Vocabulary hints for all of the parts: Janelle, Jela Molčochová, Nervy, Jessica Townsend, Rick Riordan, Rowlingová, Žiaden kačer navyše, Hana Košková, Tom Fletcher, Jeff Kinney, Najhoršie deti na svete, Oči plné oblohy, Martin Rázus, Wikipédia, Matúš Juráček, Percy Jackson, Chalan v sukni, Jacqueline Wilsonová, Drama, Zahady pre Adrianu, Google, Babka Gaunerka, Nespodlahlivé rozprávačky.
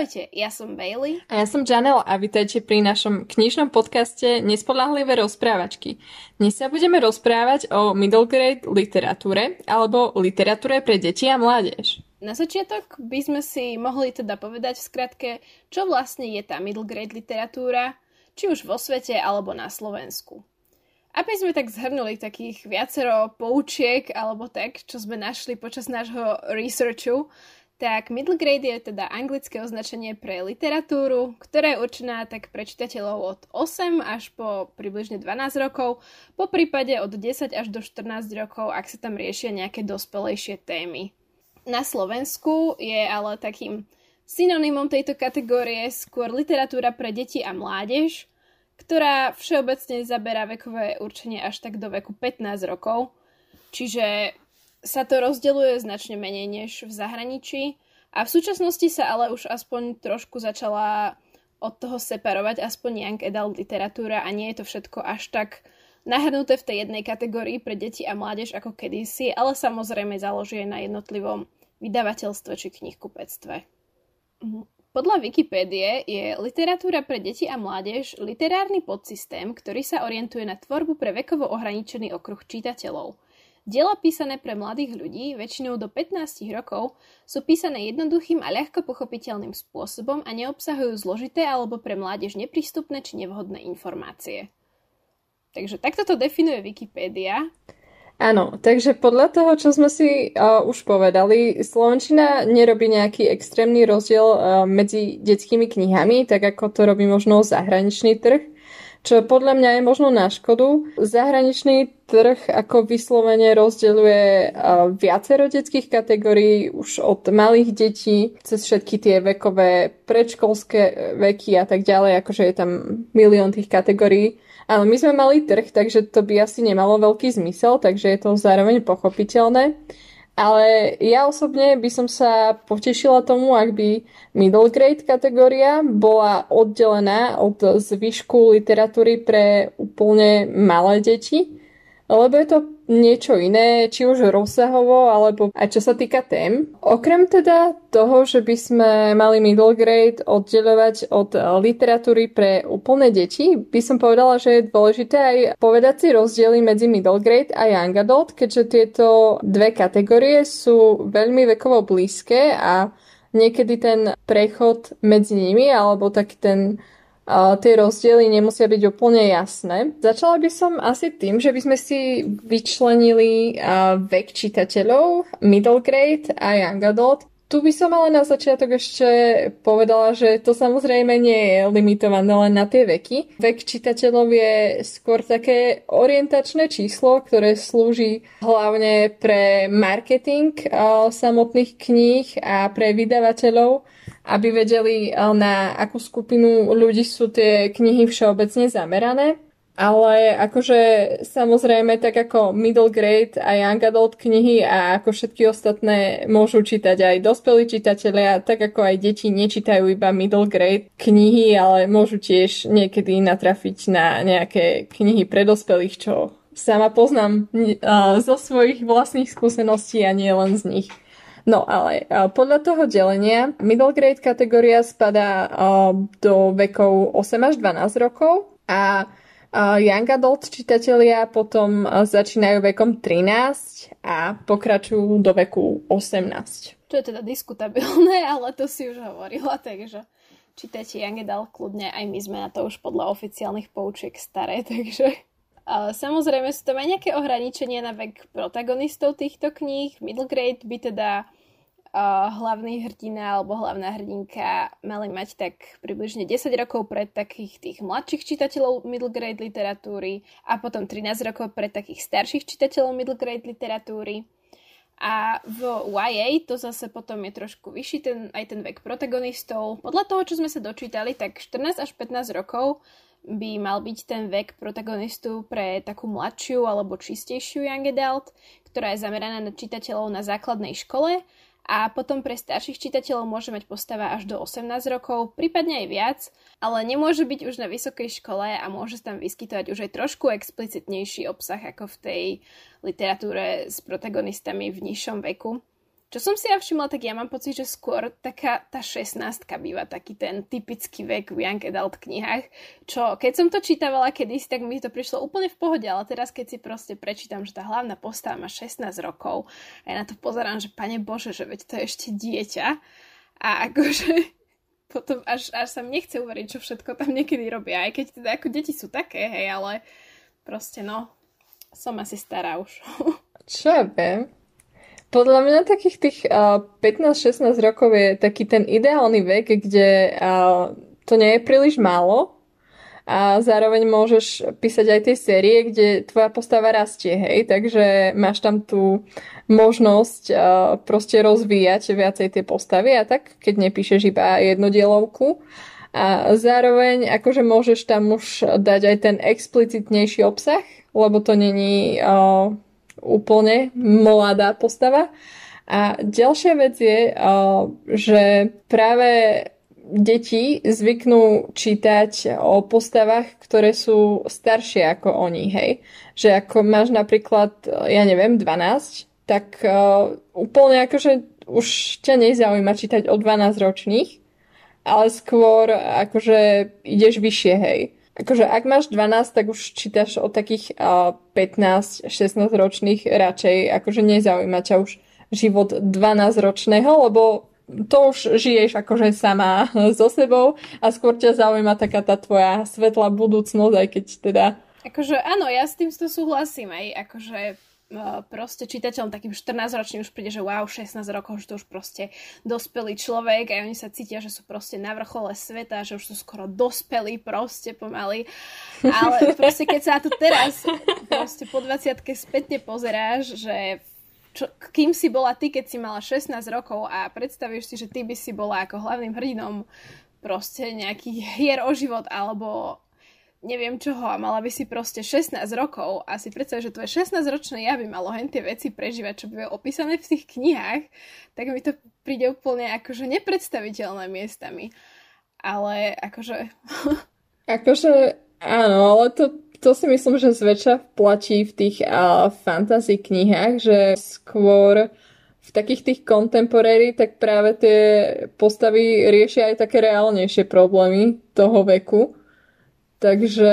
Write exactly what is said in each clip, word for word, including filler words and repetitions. Ahojte, ja som Bailey. A ja som Janelle a vítajte pri našom knižnom podcaste Nespodlahlivé rozprávačky. Dnes sa budeme rozprávať o middle grade literatúre alebo literatúre pre deti a mládež. Na začiatok by sme si mohli teda povedať v skratke, čo vlastne je tá middle grade literatúra, či už vo svete alebo na Slovensku. Aby sme tak zhrnuli takých viacero poučiek alebo tak, čo sme našli počas nášho researchu, tak middle grade je teda anglické označenie pre literatúru, ktorá je určená tak pre čitateľov od osem až po približne dvanásť rokov, po prípade od desať až do štrnásť rokov, ak sa tam riešia nejaké dospelejšie témy. Na Slovensku je ale takým synonymom tejto kategórie skôr literatúra pre deti a mládež, ktorá všeobecne zaberá vekové určenie až tak do veku pätnásť rokov, čiže sa to rozdeľuje značne menej než v zahraničí a v súčasnosti sa ale už aspoň trošku začala od toho separovať aspoň young adult literatúra a nie je to všetko až tak nahrnuté v tej jednej kategórii pre deti a mládež ako kedysi, ale samozrejme záleží na jednotlivom vydavateľstve či knihkupectve. Podľa Wikipédie je literatúra pre deti a mládež literárny podsystém, ktorý sa orientuje na tvorbu pre vekovo ohraničený okruh čitateľov. Diela písané pre mladých ľudí, väčšinou do pätnástich rokov, sú písané jednoduchým a ľahko pochopiteľným spôsobom a neobsahujú zložité alebo pre mládež neprístupné či nevhodné informácie. Takže takto to definuje Wikipédia. Áno, takže podľa toho, čo sme si uh, už povedali, slovenčina nerobí nejaký extrémny rozdiel uh, medzi detskými knihami, tak ako to robí možno zahraničný trh. Čo podľa mňa je možno na škodu. Zahraničný trh ako vyslovene rozdeľuje viacero detských kategórií, už od malých detí cez všetky tie vekové predškolské veky a tak ďalej, akože je tam milión tých kategórií. Ale my sme mali trh, takže to by asi nemalo veľký zmysel, takže je to zároveň pochopiteľné. Ale ja osobne by som sa potešila tomu, ak by middle grade kategória bola oddelená od zvyšku literatúry pre úplne malé deti, lebo je to niečo iné, či už rozsahovo, alebo aj čo sa týka tém. Okrem teda toho, že by sme mali middle grade oddeľovať od literatúry pre úplné deti, by som povedala, že je dôležité aj povedať si rozdiely medzi middle grade a young adult, keďže tieto dve kategórie sú veľmi vekovo blízke a niekedy ten prechod medzi nimi, alebo taký ten tie rozdiely nemusia byť úplne jasné. Začala by som asi tým, že by sme si vyčlenili vek čitateľov, middle grade a young adult. Tu by som ale na začiatok ešte povedala, že to samozrejme nie je limitované len na tie veky. Vek čitateľov je skôr také orientačné číslo, ktoré slúži hlavne pre marketing samotných kníh a pre vydavateľov, aby vedeli, na akú skupinu ľudí sú tie knihy všeobecne zamerané. Ale akože samozrejme tak ako middle grade a young adult knihy a ako všetky ostatné môžu čítať aj dospelí čitatelia, tak ako aj deti nečítajú iba middle grade knihy, ale môžu tiež niekedy natrafiť na nejaké knihy pre dospelých, čo sama poznám zo svojich vlastných skúseností a nie len z nich. No ale podľa toho delenia middle grade kategória spadá do vekov osem až dvanásť rokov a young adult čitatelia potom začínajú vekom trinásť a pokračujú do veku osemnásť. Čo je teda diskutabilné, ale to si už hovorila, takže čítajte young adult kľudne, aj my sme na to už podľa oficiálnych poučiek staré, takže... Samozrejme sú tam aj nejaké ohraničenia na vek protagonistov týchto kníh. Middle grade by teda hlavný hrdina alebo hlavná hrdinka mali mať tak približne desať rokov pre takých tých mladších čitateľov middle grade literatúry a potom trinásť rokov pre takých starších čitateľov middle grade literatúry. A v Y A to zase potom je trošku vyšší ten, aj ten vek protagonistov. Podľa toho, čo sme sa dočítali, tak štrnásť až pätnásť rokov by mal byť ten vek protagonistu pre takú mladšiu alebo čistejšiu young adult, ktorá je zameraná na čitateľov na základnej škole. A potom pre starších čitateľov môže mať postava až do osemnásť rokov, prípadne aj viac, ale nemôže byť už na vysokej škole a môže tam vyskytovať už aj trošku explicitnejší obsah ako v tej literatúre s protagonistami v nižšom veku. Čo som si ja všimla, tak ja mám pocit, že skôr taká tá šestnástka býva taký ten typický vek v young adult knihách, čo keď som to čítavala kedysi, tak mi to prišlo úplne v pohode, ale teraz keď si proste prečítam, že tá hlavná postava má šestnásť rokov a ja na to pozerám, že pane Bože, že veď to je ešte dieťa a akože potom až, až sa mi nechce uveriť, čo všetko tam niekedy robia, aj keď teda ako deti sú také, hej, ale proste no, som asi stará už. Čo ja viem? Podľa mňa takých tých uh, pätnásť šestnásť rokov je taký ten ideálny vek, kde uh, to nie je príliš málo a zároveň môžeš písať aj tie série, kde tvoja postava rastie, hej, takže máš tam tú možnosť uh, proste rozvíjať viacej tie postavy a tak, keď nepíšeš iba jednodielovku. A zároveň akože môžeš tam už dať aj ten explicitnejší obsah, lebo to není Uh, úplne mladá postava. A ďalšia vec je, že práve deti zvyknú čítať o postavách, ktoré sú staršie ako oni, hej. Že ako máš napríklad, ja neviem, dvanásť, tak úplne akože už ťa nezaujíma čítať o dvanásťročných, ale skôr akože ideš vyššie, hej. Akože ak máš dvanásť, tak už čítaš o takých pätnásť šestnásť ročných radšej, akože nezaujíma ťa už život dvanásťročného, lebo to už žiješ akože sama so sebou a skôr ťa zaujíma taká tá tvoja svetlá budúcnosť, aj keď teda... Akože áno, ja s týmto súhlasím, aj akože proste čitateľom takým štrnásťročným už príde, že wow, šestnásť rokov, že to už proste dospelý človek a oni sa cítia, že sú proste na vrchole sveta, že už sú skoro dospelí proste pomaly. Ale proste keď sa na to teraz proste po dvadsiatke spätne pozeráš, že čo, kým si bola ty, keď si mala šestnásť rokov a predstavíš si, že ty by si bola ako hlavným hrdinom proste nejaký hier o život alebo neviem čoho a mala by si proste šestnásť rokov a si predstav, že tvoje šestnásťročné ja by malo hen tie veci prežívať, čo by je opísané v tých knihách, tak mi to príde úplne akože nepredstaviteľné miestami. Ale akože... Akože áno, ale to, to si myslím, že zväčša platí v tých uh, fantasy knihách, že skôr v takých tých contemporary, tak práve tie postavy riešia aj také reálnejšie problémy toho veku. Takže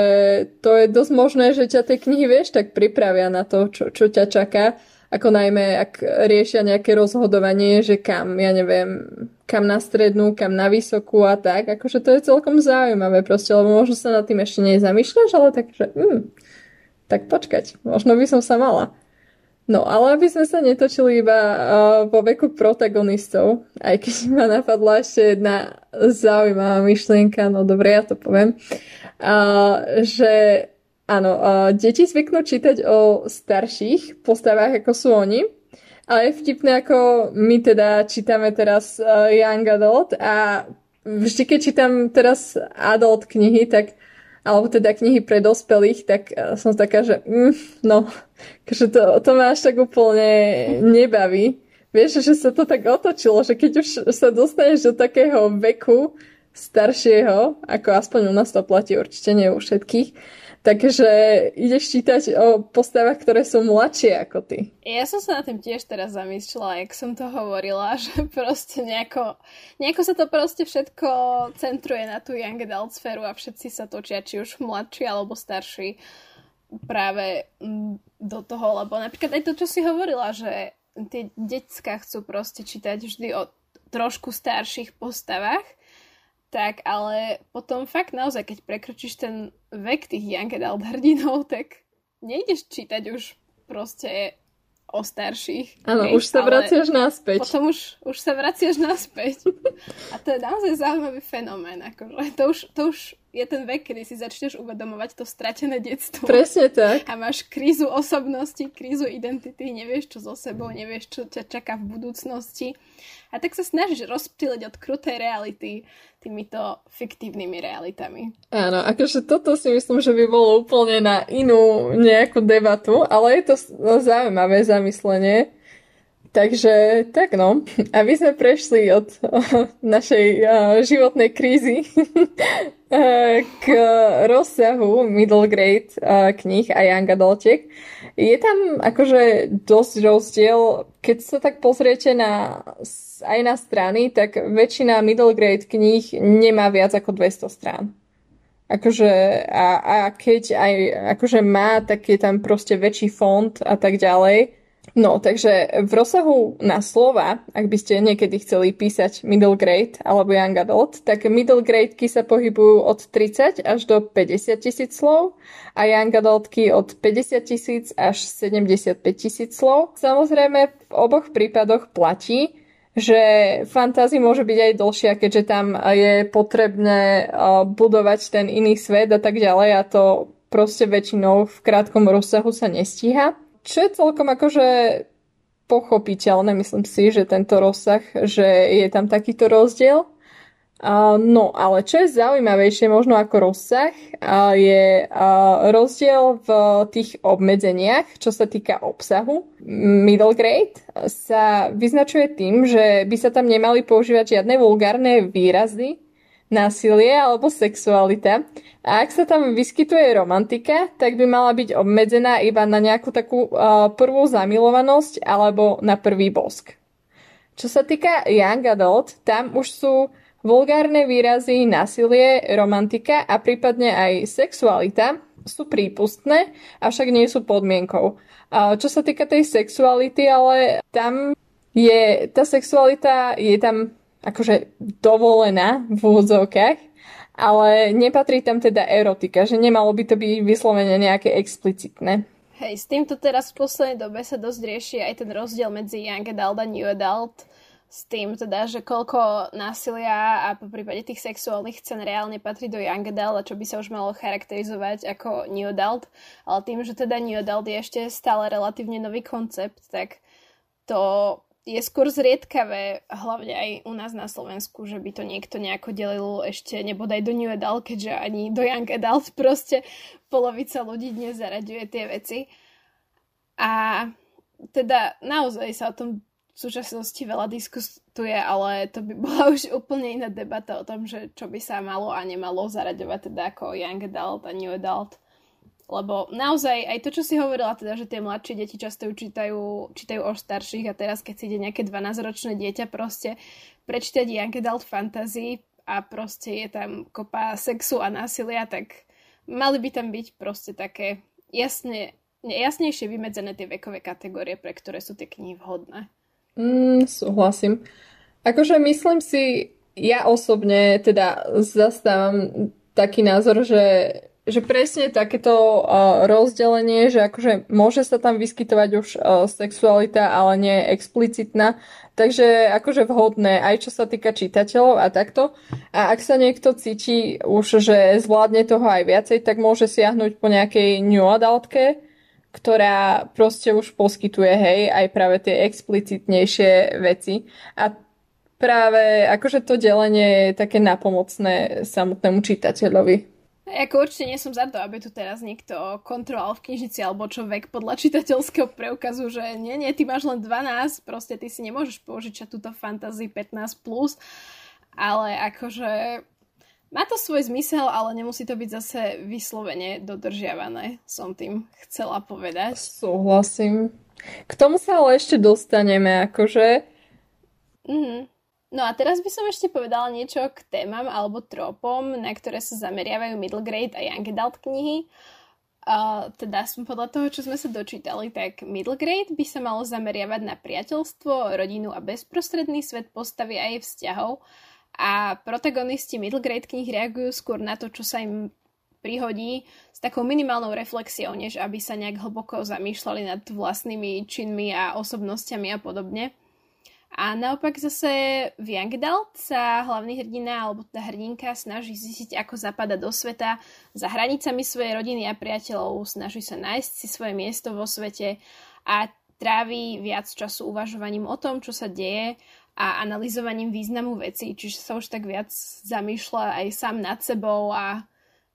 to je dosť možné, že ťa tie knihy, vieš, tak pripravia na to, čo, čo ťa čaká. Ako najmä, ak riešia nejaké rozhodovanie, že kam, ja neviem, kam na strednú, kam na vysokú a tak. Akože to je celkom zaujímavé proste, lebo možno sa nad tým ešte nezamýšľaš, ale takže, hm, tak počkať, možno by som sa mala. No, ale aby sme sa netočili iba uh, vo veku protagonistov, aj keď ma napadla ešte jedna zaujímavá myšlienka, no dobre, ja to poviem, uh, že áno, uh, deti zvyknú čítať o starších postavách, ako sú oni, ale je vtipné, ako my teda čítame teraz uh, young adult a vždy, keď čítam teraz adult knihy, tak alebo teda knihy pre dospelých, tak som taká, že mm, no, že to, to ma až tak úplne nebaví. Vieš, že sa to tak otočilo, že keď už sa dostaneš do takého veku staršieho, ako aspoň u nás to platí, určite nie u všetkých, takže ideš čítať o postavách, ktoré sú mladšie ako ty. Ja som sa na tým tiež teraz zamýšľala, jak som to hovorila, že proste nejako, nejako sa to proste všetko centruje na tú young adult sféru a všetci sa točia, či už mladší alebo starší práve do toho, lebo napríklad aj to, čo si hovorila, že tie decká chcú proste čítať vždy o trošku starších postavách, tak ale potom fakt naozaj, keď prekročíš ten vek tých young adult hrdinov, tak nejdeš čítať už proste o starších. Áno, už sa vraciaš naspäť. Potom už, už sa vraciaš naspäť. A to je naozaj zaujímavý fenomén. Akože. To, už, to už je ten vek, kedy si začneš uvedomovať to stratené detstvo. Presne tak. A máš krízu osobnosti, krízu identity, nevieš čo so sebou, nevieš čo ťa čaká v budúcnosti. A tak sa snažíš rozptýliť od krutej reality týmito fiktívnymi realitami. Áno, akože toto si myslím, že by bolo úplne na inú nejakú debatu, ale je to zaujímavé zamyslenie. Takže tak no, aby sme prešli od uh, našej uh, životnej krízy k rozsahu middle grade uh, kníh a young adultiek. Je tam akože dosť rozdiel, keď sa tak pozriete na, aj na strany, tak väčšina middle grade kníh nemá viac ako dvesto strán. Akože, a, a keď aj akože má, tak je tam proste väčší font a tak ďalej. No, takže v rozsahu na slova, ak by ste niekedy chceli písať middle grade alebo young adult, tak middle gradeky sa pohybujú od tridsať až do päťdesiat tisíc slov a young adultky od päťdesiat tisíc až sedemdesiatpäť tisíc slov. Samozrejme, v oboch prípadoch platí, že fantázia môže byť aj dlhšia, keďže tam je potrebné budovať ten iný svet a tak ďalej a to proste väčšinou v krátkom rozsahu sa nestíha. Čo je celkom akože pochopiteľné, myslím si, že tento rozsah, že je tam takýto rozdiel. No, ale čo je zaujímavejšie možno ako rozsah, je rozdiel v tých obmedzeniach, čo sa týka obsahu. Middle grade sa vyznačuje tým, že by sa tam nemali používať žiadne vulgárne výrazy, násilie alebo sexualita. A ak sa tam vyskytuje romantika, tak by mala byť obmedzená iba na nejakú takú uh, prvú zamilovanosť alebo na prvý bosk. Čo sa týka young adult, tam už sú vulgárne výrazy, násilie, romantika a prípadne aj sexualita sú prípustné, avšak nie sú podmienkou. Uh, čo sa týka tej sexuality, ale tam je tá sexualita je tam akože dovolená v úvodzovkách, ale nepatrí tam teda erotika, že nemalo by to byť vyslovene nejaké explicitné. Hej, s týmto teraz v poslednej dobe sa dosť rieši aj ten rozdiel medzi young adult a new adult, s tým teda, že koľko násilia a po prípade tých sexuálnych scén reálne patrí do young adult a čo by sa už malo charakterizovať ako new adult, ale tým, že teda new adult je ešte stále relatívne nový koncept, tak to je skôr zriedkavé, hlavne aj u nás na Slovensku, že by to niekto nejako delil ešte nebodaj do new adult, keďže ani do young adult proste polovica ľudí dnes zaraďuje tie veci. A teda naozaj sa o tom v súčasnosti veľa diskutuje, ale to by bola už úplne iná debata o tom, že čo by sa malo a nemalo zaraďovať teda ako young adult a new adult. Lebo naozaj aj to, čo si hovorila, teda, že tie mladšie deti často čítajú, čítajú o starších a teraz, keď si ide nejaké dvanásťročné dieťa proste prečítať young adult fantasy a proste je tam kopa sexu a násilia, tak mali by tam byť proste také jasne, jasnejšie vymedzené tie vekové kategórie, pre ktoré sú tie knihy vhodné. Mm, súhlasím. Akože myslím si, ja osobne teda zastávam taký názor, že že presne takéto uh, rozdelenie, že akože môže sa tam vyskytovať už uh, sexualita, ale nie explicitná, takže akože vhodné aj čo sa týka čitateľov a takto. A ak sa niekto cíti už, že zvládne toho aj viacej, tak môže siahnuť po nejakej new adultke, ktorá proste už poskytuje, hej, aj práve tie explicitnejšie veci. A práve akože to delenie je také napomocné samotnému čitateľovi. Ako určite nie som za to, aby tu teraz niekto kontroloval v knižnici alebo čo vek podľa čitateľského preukazu, že nie, nie, ty máš len dvanásť, proste ty si nemôžeš použičať túto fantasy pätnásť plus, ale akože má to svoj zmysel, ale nemusí to byť zase vyslovene dodržiavané, som tým chcela povedať. Súhlasím. K tomu sa ale ešte dostaneme, akože. Mhm. No a teraz by som ešte povedala niečo k témam alebo trópom, na ktoré sa zameriavajú middle grade a young adult knihy. Uh, teda som podľa toho, čo sme sa dočítali, tak middle grade by sa malo zameriavať na priateľstvo, rodinu a bezprostredný svet postavy a jej vzťahov. A protagonisti middle grade knih reagujú skôr na to, čo sa im prihodí, s takou minimálnou reflexiou, než aby sa nejak hlboko zamýšľali nad vlastnými činmi a osobnostiami a podobne. A naopak zase v young adult sa hlavný hrdina alebo tá hrdinka snaží zistiť, ako zapadá do sveta za hranicami svojej rodiny a priateľov, snaží sa nájsť si svoje miesto vo svete a trávi viac času uvažovaním o tom, čo sa deje a analyzovaním významu vecí, čiže sa už tak viac zamýšľa aj sám nad sebou a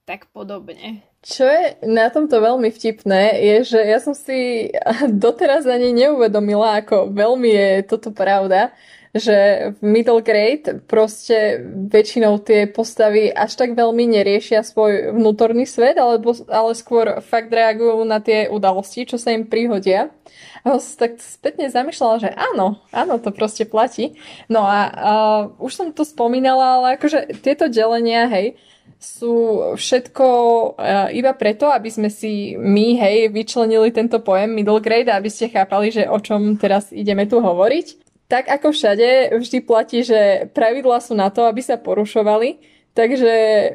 tak podobne. Čo je na tomto veľmi vtipné, je, že ja som si doteraz ani neuvedomila, ako veľmi je toto pravda, že v middle grade proste väčšinou tie postavy až tak veľmi neriešia svoj vnútorný svet, alebo, ale skôr fakt reagujú na tie udalosti, čo sa im prihodia. A som tak spätne zamýšľala, že áno, áno, to proste platí. No a, a už som to spomínala, ale akože tieto delenia, hej, sú všetko iba preto, aby sme si my, hej, vyčlenili tento pojem middle grade a aby ste chápali, že o čom teraz ideme tu hovoriť. Tak ako všade, vždy platí, že pravidlá sú na to, aby sa porušovali, takže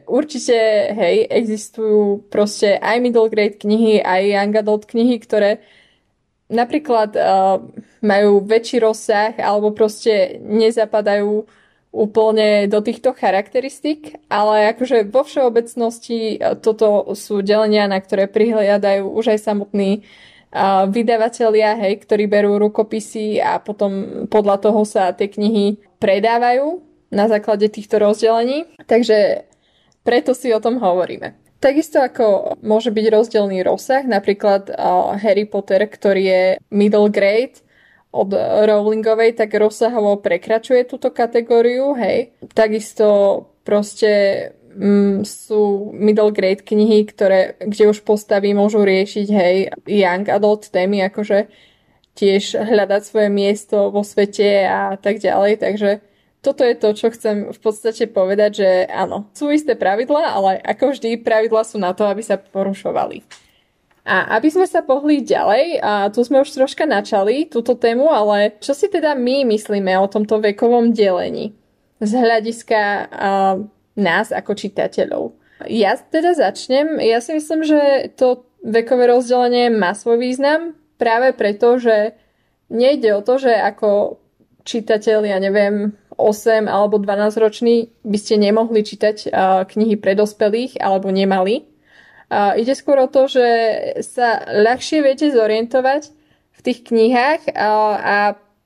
určite, hej, existujú proste aj middle grade knihy, aj young adult knihy, ktoré napríklad uh, majú väčší rozsah alebo proste nezapadajú úplne do týchto charakteristík, ale akože vo všeobecnosti toto sú delenia, na ktoré prihliadajú už aj samotní uh, vydavatelia, hej, ktorí berú rukopisy a potom podľa toho sa tie knihy predávajú na základe týchto rozdelení. Takže preto si o tom hovoríme. Takisto ako môže byť rozdielný rozsah, napríklad uh, Harry Potter, ktorý je middle grade, od Rowlingovej, tak rozsahovo prekračuje túto kategóriu, hej. Takisto proste mm, sú middle grade knihy, ktoré, kde už postavy môžu riešiť, hej, young adult témy, akože tiež hľadať svoje miesto vo svete a tak ďalej, takže toto je to, čo chcem v podstate povedať, že áno, sú isté pravidlá, ale ako vždy, pravidlá sú na to, aby sa porušovali. A aby sme sa pohli ďalej, a tu sme už troška načali túto tému, ale čo si teda my myslíme o tomto vekovom delení z hľadiska a, nás ako čitateľov? Ja teda začnem. Ja si myslím, že to vekové rozdelenie má svoj význam práve preto, že nejde o to, že ako čitateľ, ja neviem, osem alebo dvanásť ročný by ste nemohli čítať a, knihy pre dospelých alebo nemali. Uh, ide skôr o to, že sa ľahšie viete zorientovať v tých knihách uh, a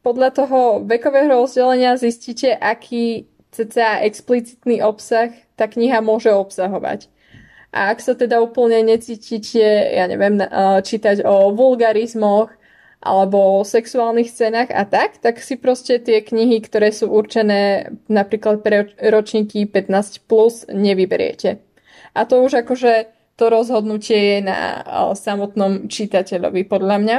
podľa toho vekového rozdelenia zistíte, aký cca explicitný obsah tá kniha môže obsahovať. A ak sa teda úplne necítite, ja neviem, uh, čítať o vulgarizmoch alebo o sexuálnych scénach a tak, tak si proste tie knihy, ktoré sú určené napríklad pre ročníky pätnásť plus, nevyberiete. A to už akože to rozhodnutie je na uh, samotnom čitateľovi, podľa mňa.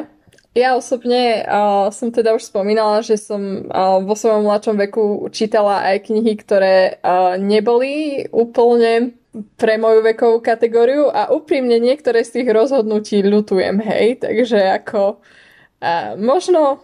Ja osobne uh, som teda už spomínala, že som uh, vo svojom mladšom veku čítala aj knihy, ktoré uh, neboli úplne pre moju vekovú kategóriu a úprimne niektoré z tých rozhodnutí ľutujem, hej. Takže ako uh, možno...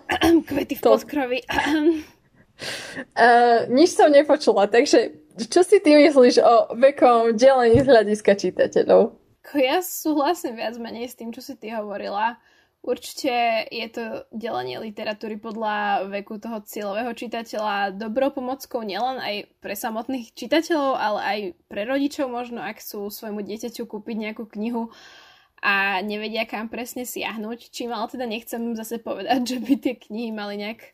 Kvety v to... podkrovi. uh, nič som nepočula, takže čo si ty myslíš o vekovom delení z hľadiska čitateľov? Ja súhlasím viac menej s tým, čo si ty hovorila. Určite je to delenie literatúry podľa veku toho cieľového čitateľa dobrou pomockou nielen aj pre samotných čitateľov, ale aj pre rodičov možno, ak sú svojmu dieťaťu kúpiť nejakú knihu a nevedia, kam presne siahnuť. Čím ale teda nechcem zase povedať, že by tie knihy mali nejak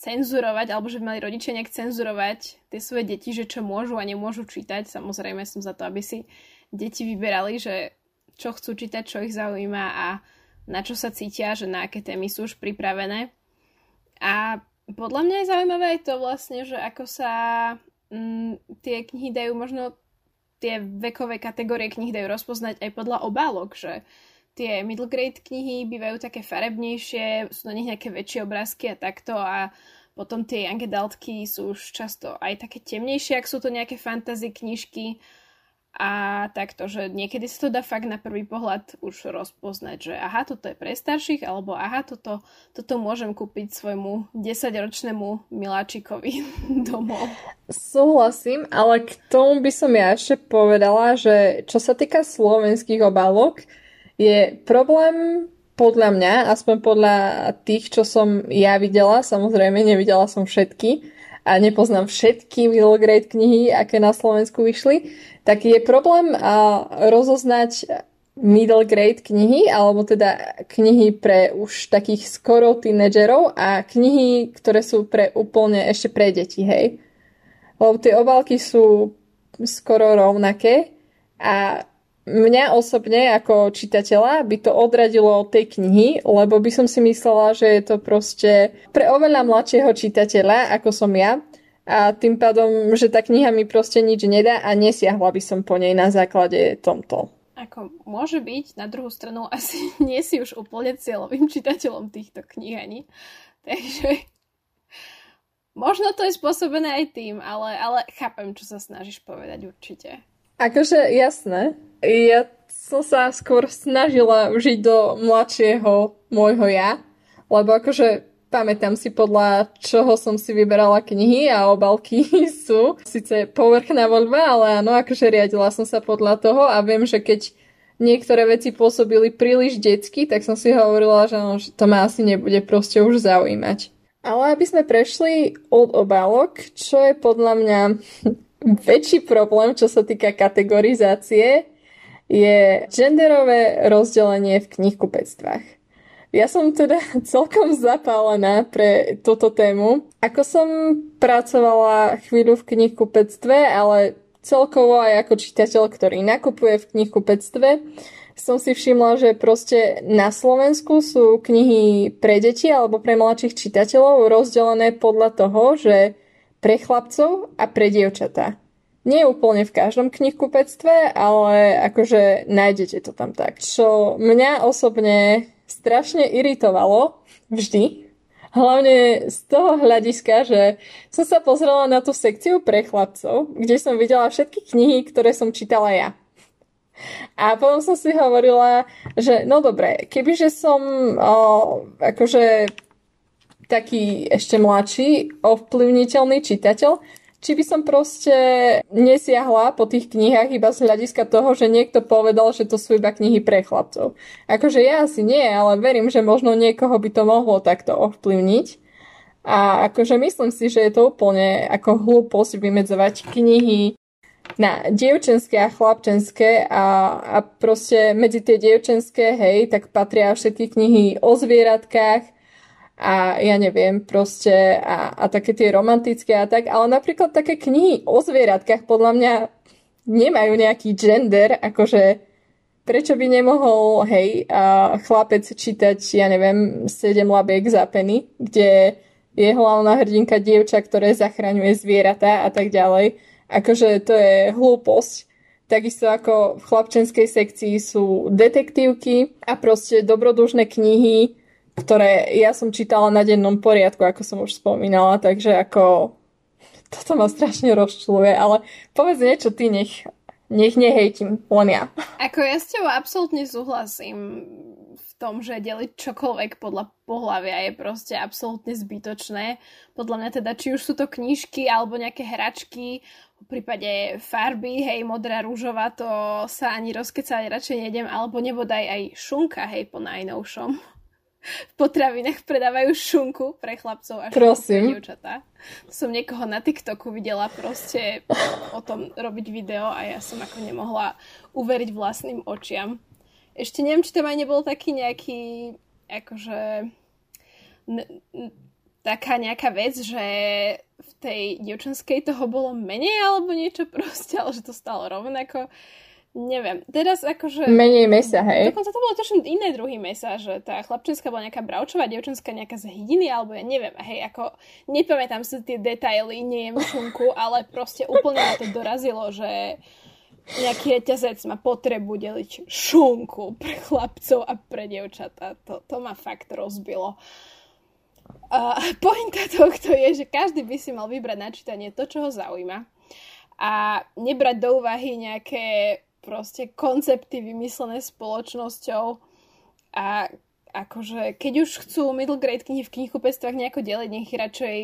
cenzurovať, alebo že by mali rodičia nejak cenzurovať tie svoje deti, že čo môžu a nemôžu čítať. Samozrejme som za to, aby si deti vyberali, že čo chcú čítať, čo ich zaujíma a na čo sa cítia, že na aké témy sú už pripravené. A podľa mňa je zaujímavé aj to vlastne, že ako sa m, tie knihy dajú, možno tie vekové kategórie knih dajú rozpoznať aj podľa obálok, že tie middle grade knihy bývajú také farebnejšie, sú na nich nejaké väčšie obrázky a takto a potom tie young adultky sú už často aj také temnejšie, ak sú to nejaké fantasy knižky. A takto, že niekedy sa to dá fakt na prvý pohľad už rozpoznať, že aha, toto je pre starších, alebo aha, toto, toto môžem kúpiť svojmu desaťročnému miláčikovi domov. Súhlasím, ale k tomu by som ja ešte povedala, že čo sa týka slovenských obálok, je problém podľa mňa, aspoň podľa tých, čo som ja videla, samozrejme nevidela som všetky, a nepoznám všetky middle grade knihy, aké na Slovensku vyšli, tak je problém rozoznať middle grade knihy, alebo teda knihy pre už takých skoro tínedžerov a knihy, ktoré sú pre úplne ešte pre deti, hej. Lebo tie obálky sú skoro rovnaké a Mňa osobne ako čitateľa by to odradilo od tej knihy, lebo by som si myslela, že je to proste pre oveľa mladšieho čitateľa, ako som ja. A tým pádom, že tá kniha mi proste nič nedá a nesiahla by som po nej na základe tomto. Ako môže byť, na druhú stranu asi nie si už úplne cieľovým čitateľom týchto kníh ani. Takže možno to je spôsobené aj tým, ale, ale chápem, čo sa snažíš povedať určite. Akože jasné. Ja som sa skôr snažila vžiť do mladšieho môjho ja, lebo akože pamätám si, podľa čoho som si vyberala knihy a obálky sú síce povrchná voľba, ale áno, akože riadila som sa podľa toho a viem, že keď niektoré veci pôsobili príliš detsky, tak som si hovorila, že, no, že to ma asi nebude proste už zaujímať. Ale aby sme prešli od obálok, čo je podľa mňa väčší problém, čo sa týka kategorizácie, je genderové rozdelenie v knihkupectvách. Ja som teda celkom zapálená pre túto tému. Ako som pracovala chvíľu v knihkupectve, ale celkovo aj ako čitateľ, ktorý nakupuje v knihkupectve, som si všimla, že proste na Slovensku sú knihy pre deti alebo pre mladších čitateľov rozdelené podľa toho, že pre chlapcov a pre dievčatá. Nie úplne v každom knihkupectve, ale akože nájdete to tam tak. Čo mňa osobne strašne iritovalo vždy. Hlavne z toho hľadiska, že som sa pozrela na tú sekciu pre chlapcov, kde som videla všetky knihy, ktoré som čítala ja. A potom som si hovorila, že no dobre, kebyže som o, akože taký ešte mladší, ovplyvniteľný čitateľ, či by som proste nesiahla po tých knihách iba z hľadiska toho, že niekto povedal, že to sú iba knihy pre chlapcov. Akože ja asi nie, ale verím, že možno niekoho by to mohlo takto ovplyvniť. A akože myslím si, že je to úplne ako hlúposť vymedzovať knihy na dievčenské a chlapčenské a, a proste medzi tie dievčenské, hej, tak patria všetky knihy o zvieratkách, a ja neviem, proste a, a také tie romantické a tak, ale napríklad také knihy o zvieratkách podľa mňa nemajú nejaký gender, akože prečo by nemohol, hej, a chlapec čítať, ja neviem, sedem labiek za peny, kde je hlavná hrdinka dievča, ktoré zachraňuje zvieratá a tak ďalej. Akože to je hlúposť. Takisto ako v chlapčenskej sekcii sú detektívky a proste dobrodružné knihy, ktoré ja som čítala na dennom poriadku, ako som už spomínala, takže ako toto ma strašne rozčuluje, ale povedz niečo ty, nech, nech nehejtim, len ja. Ako ja s tebou absolútne súhlasím v tom, že deliť čokoľvek podľa pohlavia je proste absolútne zbytočné. Podľa mňa teda, či už sú to knižky alebo nejaké hračky, v prípade farby, hej, modrá, rúžová, to sa ani rozkecať radšej nejdem, alebo nebodaj aj šunka, hej, po najnovšom. V potravinách predávajú šunku pre chlapcov a šunku pre dievčatá. Som niekoho na TikToku videla proste o tom robiť video a ja som ako nemohla uveriť vlastným očiam. Ešte neviem, či tam aj nebol taký nejaký akože n- n- taká nejaká vec, že v tej dievčenskej toho bolo menej alebo niečo proste, ale že to stalo rovnako. Neviem, teraz akože... Menej mesa, hej? Dokonca to bolo trošku iné druhy mesa, že tá chlapčenská bola nejaká bravčová, dievčenská nejaká z hydiny, alebo ja neviem, hej, ako nepamätám si tie detaily, nejem šunku, ale proste úplne na to dorazilo, že nejaký reťazec má potrebu deliť šunku pre chlapcov a pre dievčatá. To, to ma fakt rozbilo. Uh, pointa tohto je, že každý by si mal vybrať na čítanie to, čo ho zaujíma. A nebrať do úvahy nejaké proste koncepty vymyslené spoločnosťou a akože keď už chcú middle grade knihy v knihkupectvách nejako deliť, nech ich radšej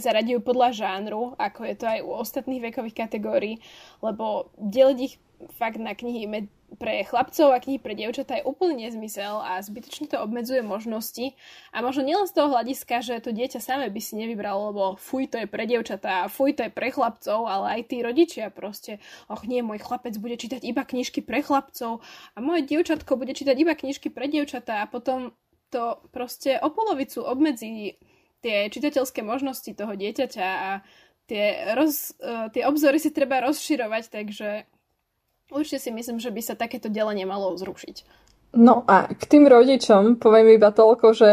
zaradijú podľa žánru, ako je to aj u ostatných vekových kategórií, lebo deliť ich fakt na knihy pre chlapcov a knihy pre dievčatá je úplný nezmysel a zbytočne to obmedzuje možnosti a možno nielen z toho hľadiska, že to dieťa samé by si nevybralo, lebo fuj, to je pre dievčatá, fuj, to je pre chlapcov, ale aj tí rodičia proste, och nie, môj chlapec bude čítať iba knižky pre chlapcov a moje dievčatko bude čítať iba knižky pre dievčatá a potom to proste o polovicu obmedzí tie čitateľské možnosti toho dieťaťa a tie, roz, tie obzory si treba rozširovať, takže Určite si myslím, že by sa takéto delenie malo zrušiť. No a k tým rodičom poviem iba toľko, že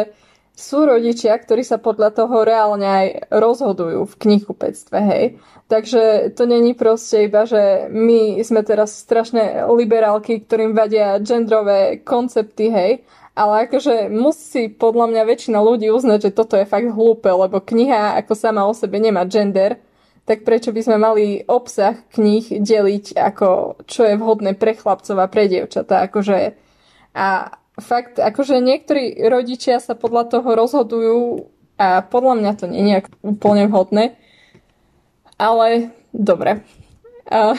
sú rodičia, ktorí sa podľa toho reálne aj rozhodujú v knihkupectve, hej. Takže to není proste iba, že my sme teraz strašné liberálky, ktorým vadia genderové koncepty, hej. Ale akože musí podľa mňa väčšina ľudí uznať, že toto je fakt hlúpe, lebo kniha ako sama o sebe nemá gender, tak prečo by sme mali obsah kníh deliť ako čo je vhodné pre chlapcov a pre dievčatá, akože a fakt, akože niektorí rodičia sa podľa toho rozhodujú a podľa mňa to nie je nejak úplne vhodné. Ale, dobre. A...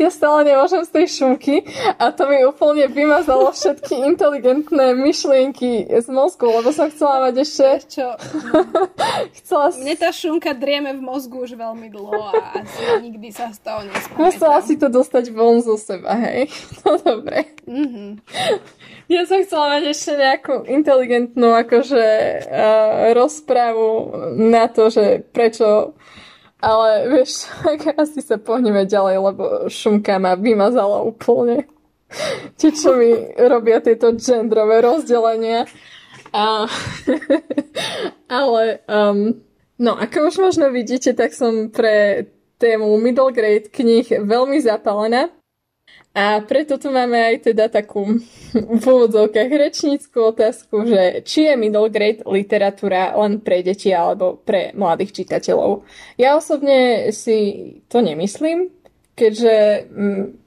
ja stále nemôžem z tej šumky a to mi úplne vymazalo všetky inteligentné myšlienky z mozgu, lebo som chcela mať ešte... Čo? No. chcela... Mne tá šumka drieme v mozgu už veľmi dlho a asi nikdy sa z toho nespamätám. Chcela si to dostať von zo seba, hej? No dobre. Mm-hmm. Ja som chcela mať ešte nejakú inteligentnú akože uh, rozprávu na to, že prečo... Ale vieš, asi sa pohneme ďalej, lebo šumka ma vymazala úplne. Tie, čo mi robia tieto genderové rozdelenia. A... ale, um... no ako už možno vidíte, tak som pre tému middle grade kníh veľmi zapálená. A preto tu máme aj teda takú v úvodzovkách rečnícku otázku, že či je middle grade literatúra len pre deti alebo pre mladých čitateľov. Ja osobne si to nemyslím, keďže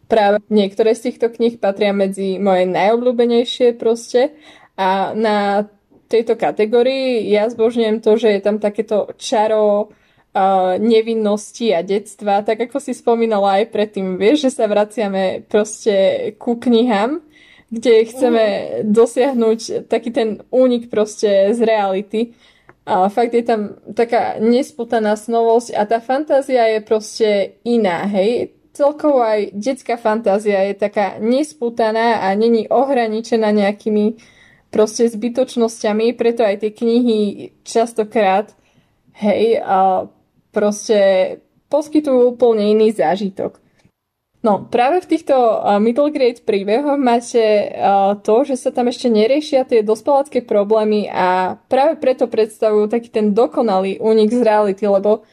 práve niektoré z týchto kníh patria medzi moje najobľúbenejšie proste a na tejto kategórii ja zbožňujem to, že je tam takéto čaro nevinnosti a detstva, tak ako si spomínala aj predtým, vieš, že sa vraciame proste ku knihám, kde chceme dosiahnuť taký ten únik proste z reality. A fakt je tam taká nesputaná snovosť a tá fantázia je proste iná, hej. Celkovo aj detská fantázia je taká nesputaná a není ohraničená nejakými proste zbytočnosťami, preto aj tie knihy častokrát, hej, a proste poskytujú úplne iný zážitok. No, práve v týchto middle grade príbehoch máte to, že sa tam ešte neriešia tie dospelácké problémy a práve preto predstavujú taký ten dokonalý únik z reality, lebo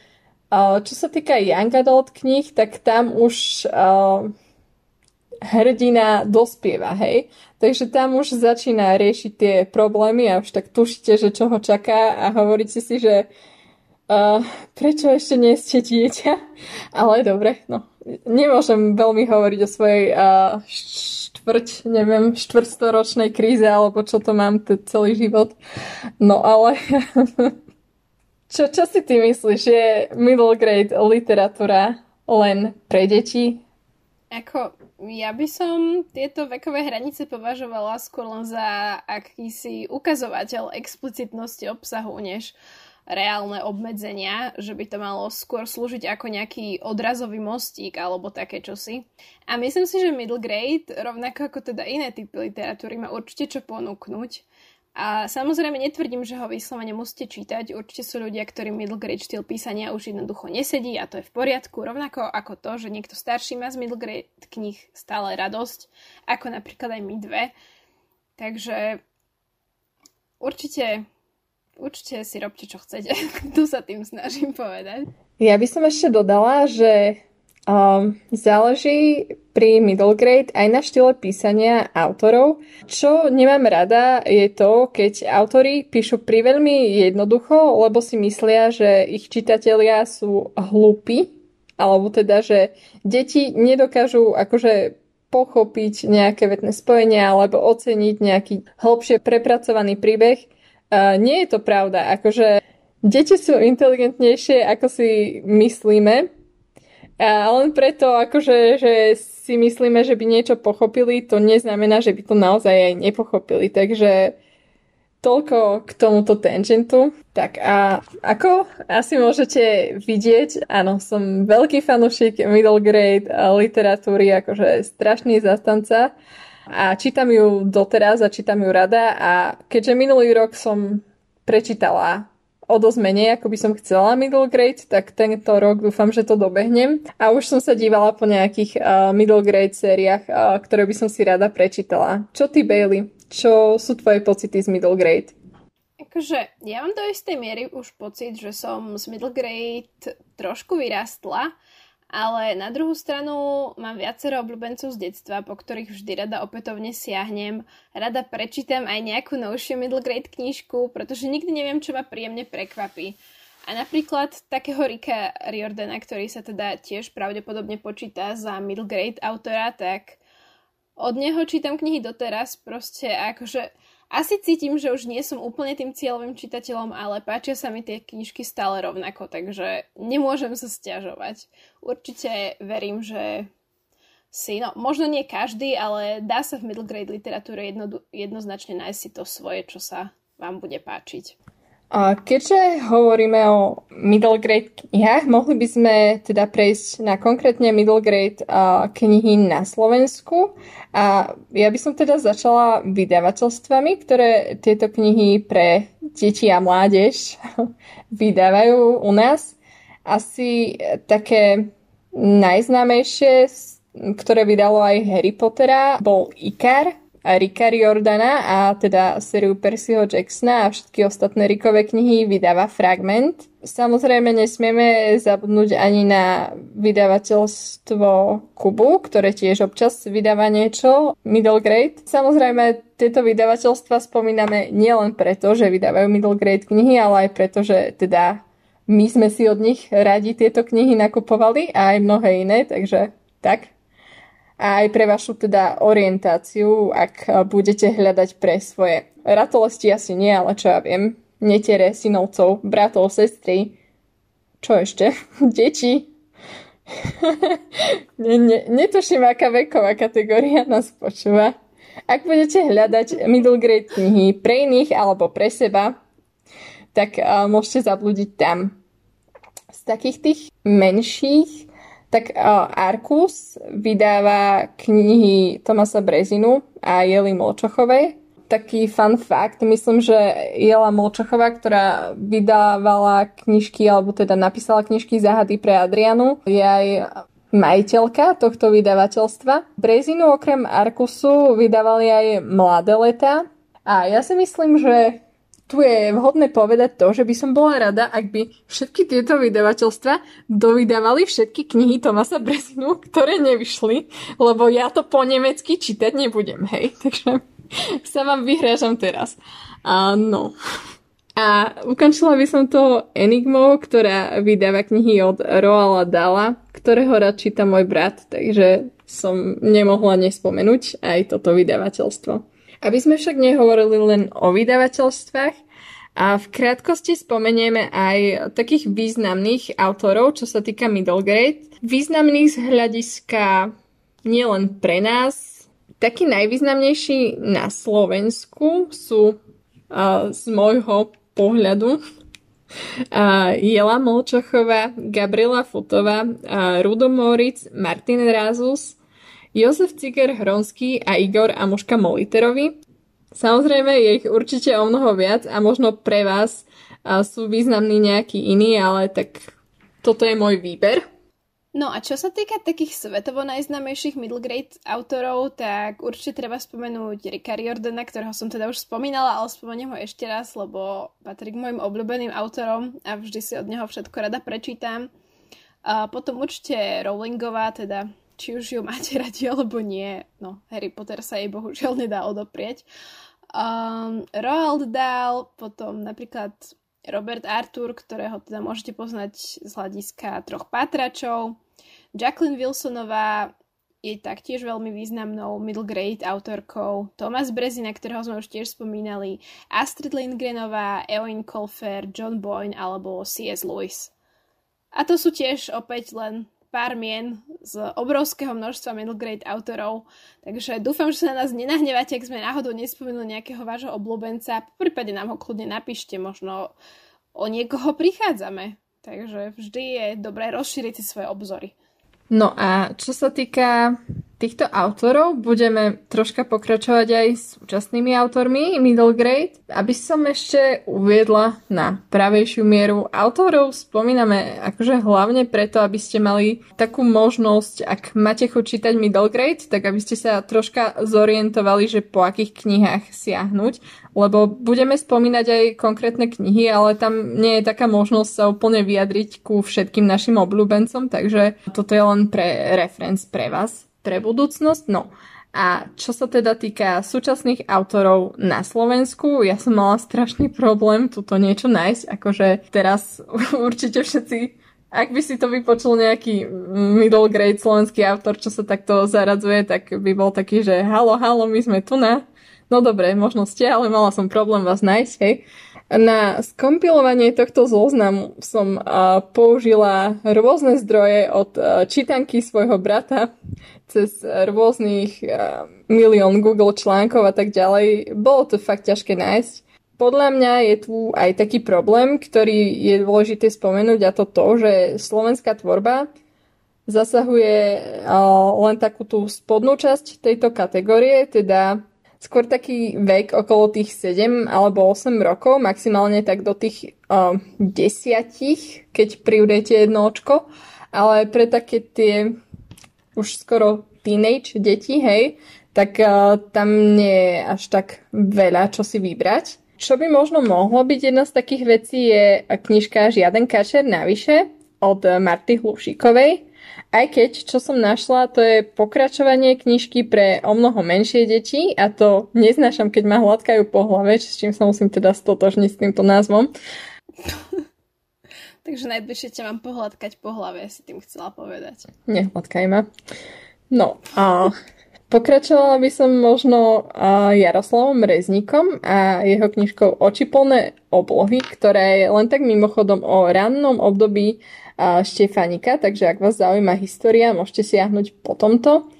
čo sa týka young adult kníh, tak tam už hrdina dospieva, hej. Takže tam už začína riešiť tie problémy a už tak tušíte, že čo ho čaká a hovoríte si, že Uh, prečo ešte nie ste dieťa? Ale dobre, no. Nemôžem veľmi hovoriť o svojej uh, štvrť, neviem, štvrťstoročnej kríze, alebo čo to mám t- celý život. No ale... čo, čo si ty myslíš? Je middle grade literatúra len pre deti? Ako, ja by som tieto vekové hranice považovala skôr len za akýsi ukazovateľ explicitnosti obsahu, než reálne obmedzenia, že by to malo skôr slúžiť ako nejaký odrazový mostík alebo také čosi. A myslím si, že middle grade, rovnako ako teda iné typy literatúry, má určite čo ponúknuť. A samozrejme netvrdím, že ho vyslovene musíte čítať. Určite sú ľudia, ktorým middle grade štýl písania už jednoducho nesedí a to je v poriadku. Rovnako ako to, že niekto starší má z middle grade kníh stále radosť, ako napríklad aj my dve. Takže určite... Určite si robte, čo chcete. Tu sa tým snažím povedať. Ja by som ešte dodala, že um, záleží pri middle grade aj na štýle písania autorov. Čo nemám rada je to, keď autori píšu priveľmi jednoducho, lebo si myslia, že ich čitatelia sú hlúpi, alebo teda, že deti nedokážu akože pochopiť nejaké vetné spojenia alebo oceniť nejaký hlbšie prepracovaný príbeh. Uh, nie je to pravda, akože deti sú inteligentnejšie, ako si myslíme a len preto, akože že si myslíme, že by niečo pochopili, to neznamená, že by to naozaj aj nepochopili, takže toľko k tomuto tangentu. Tak a ako asi môžete vidieť, áno, som veľký fanúšik middle grade literatúry, akože strašný zastanca. A čítam ju doteraz a čítam ju rada a keďže minulý rok som prečítala o dosť menej, ako by som chcela middle grade, tak tento rok dúfam, že to dobehnem. A už som sa dívala po nejakých uh, middle grade sériách, uh, ktoré by som si rada prečítala. Čo ty, Bailey? Čo sú tvoje pocity z middle grade? Akože, ja mám do istej miery už pocit, že som z middle grade trošku vyrastla, ale na druhú stranu mám viacero obľúbencov z detstva, po ktorých vždy rada opätovne siahnem. Rada prečítam aj nejakú novšiu middle grade knižku, pretože nikdy neviem, čo ma príjemne prekvapí. A napríklad takého Ricka Riordana, ktorý sa teda tiež pravdepodobne počíta za middle grade autora, tak od neho čítam knihy doteraz proste akože... Asi cítim, že už nie som úplne tým cieľovým čitateľom, ale páčia sa mi tie knižky stále rovnako, takže nemôžem sa sťažovať. Určite verím, že si, no možno nie každý, ale dá sa v middle grade literatúre jedno, jednoznačne nájsť si to svoje, čo sa vám bude páčiť. A keďže hovoríme o middle grade knihách, mohli by sme teda prejsť na konkrétne middle grade knihy na Slovensku. A ja by som teda začala vydavateľstvami, ktoré tieto knihy pre deti a mládež vydávajú u nás. Asi také najznámejšie, ktoré vydalo aj Harry Pottera, bol Ikar Ricka Riordana a teda sériu Percyho Jacksona a všetky ostatné Rickové knihy vydáva Fragment. Samozrejme nesmieme zabudnúť ani na vydavateľstvo Kubu, ktoré tiež občas vydáva niečo middle grade. Samozrejme tieto vydavateľstva spomíname nielen preto, že vydávajú middle grade knihy, ale aj preto, že teda my sme si od nich radi tieto knihy nakupovali a aj mnohé iné, takže tak. A aj pre vašu teda orientáciu, ak budete hľadať pre svoje ratolesti, asi nie, ale čo ja viem, netere, synovcov, bratov, sestry, čo ešte, deti. ne, ne, netuším, aká veková kategória nás počúva. Ak budete hľadať middle grade knihy pre iných alebo pre seba, tak uh, môžete zablúdiť tam. Z takých tých menších tak uh, Arkus vydáva knihy Thomasa Brezinu a Jely Molčochovej. Taký fun fact, myslím, že Jela Molčochová, ktorá vydávala knižky, alebo teda napísala knižky Zahady pre Adrianu, je aj majiteľka tohto vydavateľstva. Brezinu okrem Arkusu vydávali aj Mladé letá. A ja si myslím, že tu je vhodné povedať to, že by som bola rada, ak by všetky tieto vydavateľstva dovydávali všetky knihy Thomasa Brezinu, ktoré nevyšli, lebo ja to po nemecky čítať nebudem, hej. Takže sa vám vyhrážam teraz. A no. A ukončila by som to Enigmo, ktorá vydáva knihy od Roalda Dahla, ktorého rád číta môj brat, takže som nemohla nespomenúť aj toto vydavateľstvo. Aby sme však nehovorili len o vydavateľstvách a v krátkosti spomenieme aj takých významných autorov, čo sa týka middle grade. Významných z hľadiska nielen pre nás. Takí najvýznamnejší na Slovensku sú uh, z môjho pohľadu uh, Jela Molčochová, Gabriela Futová, uh, Rudo Moritz, Martin Rázus, Jozef Cíger Hronský a Igor a Muška Moliterovi. Samozrejme je ich určite o mnoho viac a možno pre vás sú významní nejakí iní, ale tak toto je môj výber. No a čo sa týka takých svetovo najznámejších middle grade autorov, tak určite treba spomenúť Ricka Riordana, ktorého som teda už spomínala, ale spomeniem ho ešte raz, lebo patrí k môjim obľúbeným autorom a vždy si od neho všetko rada prečítam. A potom určite Rowlingová, teda či už ju máte radi, alebo nie. No, Harry Potter sa jej bohužiaľ nedá odoprieť. Um, Roald Dahl, potom napríklad Robert Arthur, ktorého teda môžete poznať z hľadiska Troch pátračov. Jacqueline Wilsonová je taktiež veľmi významnou middle grade autorkou. Thomas Brezina, ktorého sme už tiež spomínali. Astrid Lindgrenová, Eoin Colfer, John Boyne alebo C S Lewis. A to sú tiež opäť len pár mien z obrovského množstva middle grade autorov, takže dúfam, že sa na nás nenahnevate, ak sme náhodou nespomenuli nejakého vášho obľúbenca, po prípade nám ho kľudne napíšte, možno o niekoho prichádzame, takže vždy je dobré rozšíriť si svoje obzory. No a čo sa týka týchto autorov budeme troška pokračovať aj s súčasnými autormi middle grade. Aby som ešte uviedla na pravejšiu mieru, autorov spomíname akože hlavne preto, aby ste mali takú možnosť, ak máte chuť čítať middle grade, tak aby ste sa troška zorientovali, že po akých knihách siahnuť, lebo budeme spomínať aj konkrétne knihy, ale tam nie je taká možnosť sa úplne vyjadriť ku všetkým našim obľúbencom, takže toto je len pre reference pre vás, pre budúcnosť. No a čo sa teda týka súčasných autorov na Slovensku, ja som mala strašný problém tuto niečo nájsť, akože teraz určite všetci, ak by si to vypočul nejaký middle grade slovenský autor, čo sa takto zaradzuje, tak by bol taký, že halo, halo, my sme tu na... No dobre, možno ste, ale mala som problém vás nájsť, hej. Na skompilovanie tohto zoznamu som uh, použila rôzne zdroje od uh, čítanky svojho brata cez rôznych uh, milión Google článkov a tak ďalej. Bolo to fakt ťažké nájsť. Podľa mňa je tu aj taký problém, ktorý je dôležité spomenúť, a to to, že slovenská tvorba zasahuje uh, len takú tú spodnú časť tejto kategórie, teda skôr taký vek okolo tých sedem alebo osem rokov, maximálne tak do tých uh, desiatich, keď privriete jedno očko, ale pre také tie už skoro teenage deti, hej, tak uh, tam nie je až tak veľa, čo si vybrať. Čo by možno mohlo byť jedna z takých vecí je knižka Žiaden kačer navyše od Marty Hlušíkovej. Aj keď, čo som našla, to je pokračovanie knižky pre o mnoho menšie deti, a to neznášam, keď ma hladkajú po hlave, s čím sa musím teda stotožniť s týmto názvom. Takže najbližšie ťa mám pohľadkať po hlave, si tým chcela povedať. Nehladkaj ma. No, a pokračovala by som možno Jaroslavom Rezníkom a jeho knižkou Oči plné oblohy, ktorá je len tak mimochodom o rannom období Štefánika, takže ak vás zaujíma história, môžete siahnuť po tomto.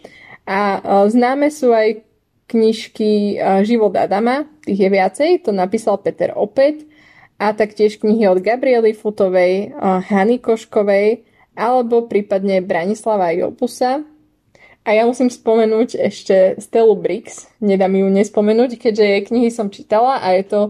A známe sú aj knižky Život Adama, tých je viacej, to napísal Peter opäť, a taktiež knihy od Gabriely Futovej, Hany Koškovej alebo prípadne Branislava Jobusa. A ja musím spomenúť ešte Stelu Brix, nedá mi ju nespomenúť, keďže jej knihy som čítala a je to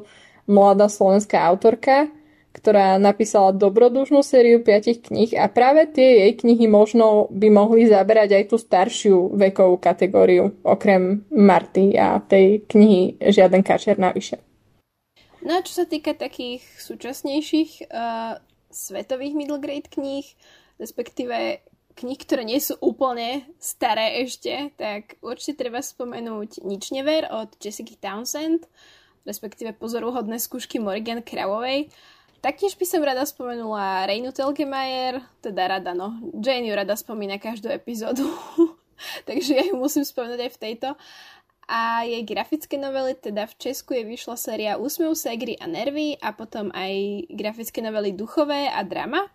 mladá slovenská autorka, ktorá napísala dobrodružnú sériu piatich kníh, a práve tie jej knihy možno by mohli zaberať aj tú staršiu vekovú kategóriu, okrem Marty a tej knihy Žiaden kačer navyše. No a čo sa týka takých súčasnejších uh, svetových middle grade kníh, respektíve kníh, ktoré nie sú úplne staré ešte, tak určite treba spomenúť Nič never od Jessica Townsend, respektíve Pozoruhodné skúšky Morrigan Crowovej. Taktiež by som rada spomenula Reinu Telgemeier, teda rada, no. Jane ju rada spomína každú epizódu, takže ja ju musím spomenúť aj v tejto. A jej grafické novely, teda v Česku je vyšla séria Úsmev, ségry a nervy, a potom aj grafické novely Duchové a Drama.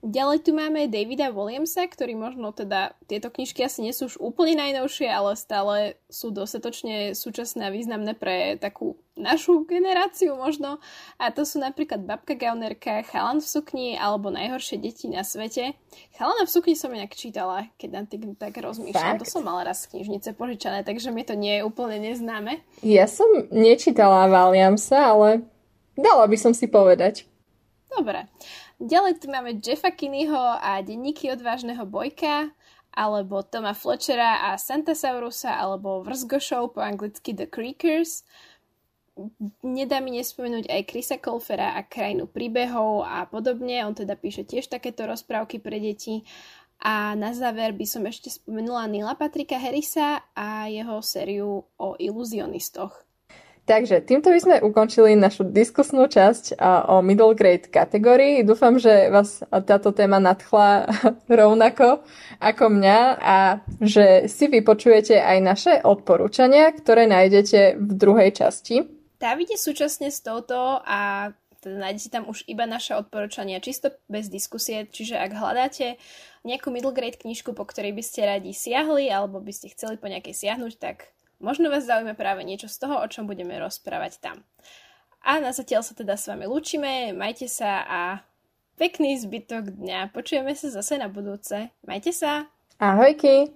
Ďalej tu máme Davida Williamsa, ktorý možno teda, tieto knižky asi nie sú už úplne najnovšie, ale stále sú dostatočne súčasné a významné pre takú našu generáciu možno, a to sú napríklad Babka gaunerka, Chalan v sukni alebo Najhoršie deti na svete. Chalana v sukni som inak čítala, keď na tým tak rozmýšľam. Fakt? To som mala raz z knižnice požičané, takže mi to nie je úplne neznáme. Ja som nečítala Williamsa, ale dala by som si povedať. Dobre. Ďalej tu máme Jeffa Kinneyho a Denníky odvážneho Bojka, alebo Toma Fletchera a Santasaurusa, alebo Vrzgošov, po anglicky The Creakers. Nedá mi nespomenúť aj Chrisa Colfera a Krajinu príbehov a podobne. On teda píše tiež takéto rozprávky pre deti. A na záver by som ešte spomenula Neila Patricka Harrisa a jeho sériu o iluzionistoch. Takže týmto by sme ukončili našu diskusnú časť o middle grade kategórii. Dúfam, že vás táto téma nadchla rovnako ako mňa a že si vypočujete aj naše odporúčania, ktoré nájdete v druhej časti. Tá vyjde súčasne s touto a teda nájdete tam už iba naše odporúčania, čisto bez diskusie. Čiže ak hľadáte nejakú middle grade knižku, po ktorej by ste radi siahli alebo by ste chceli po nejakej siahnuť, tak možno vás zaujíma práve niečo z toho, o čom budeme rozprávať tam. A na zatiaľ sa teda s vami lúčime, majte sa a pekný zbytok dňa. Počujeme sa zase na budúce. Majte sa! Ahojky!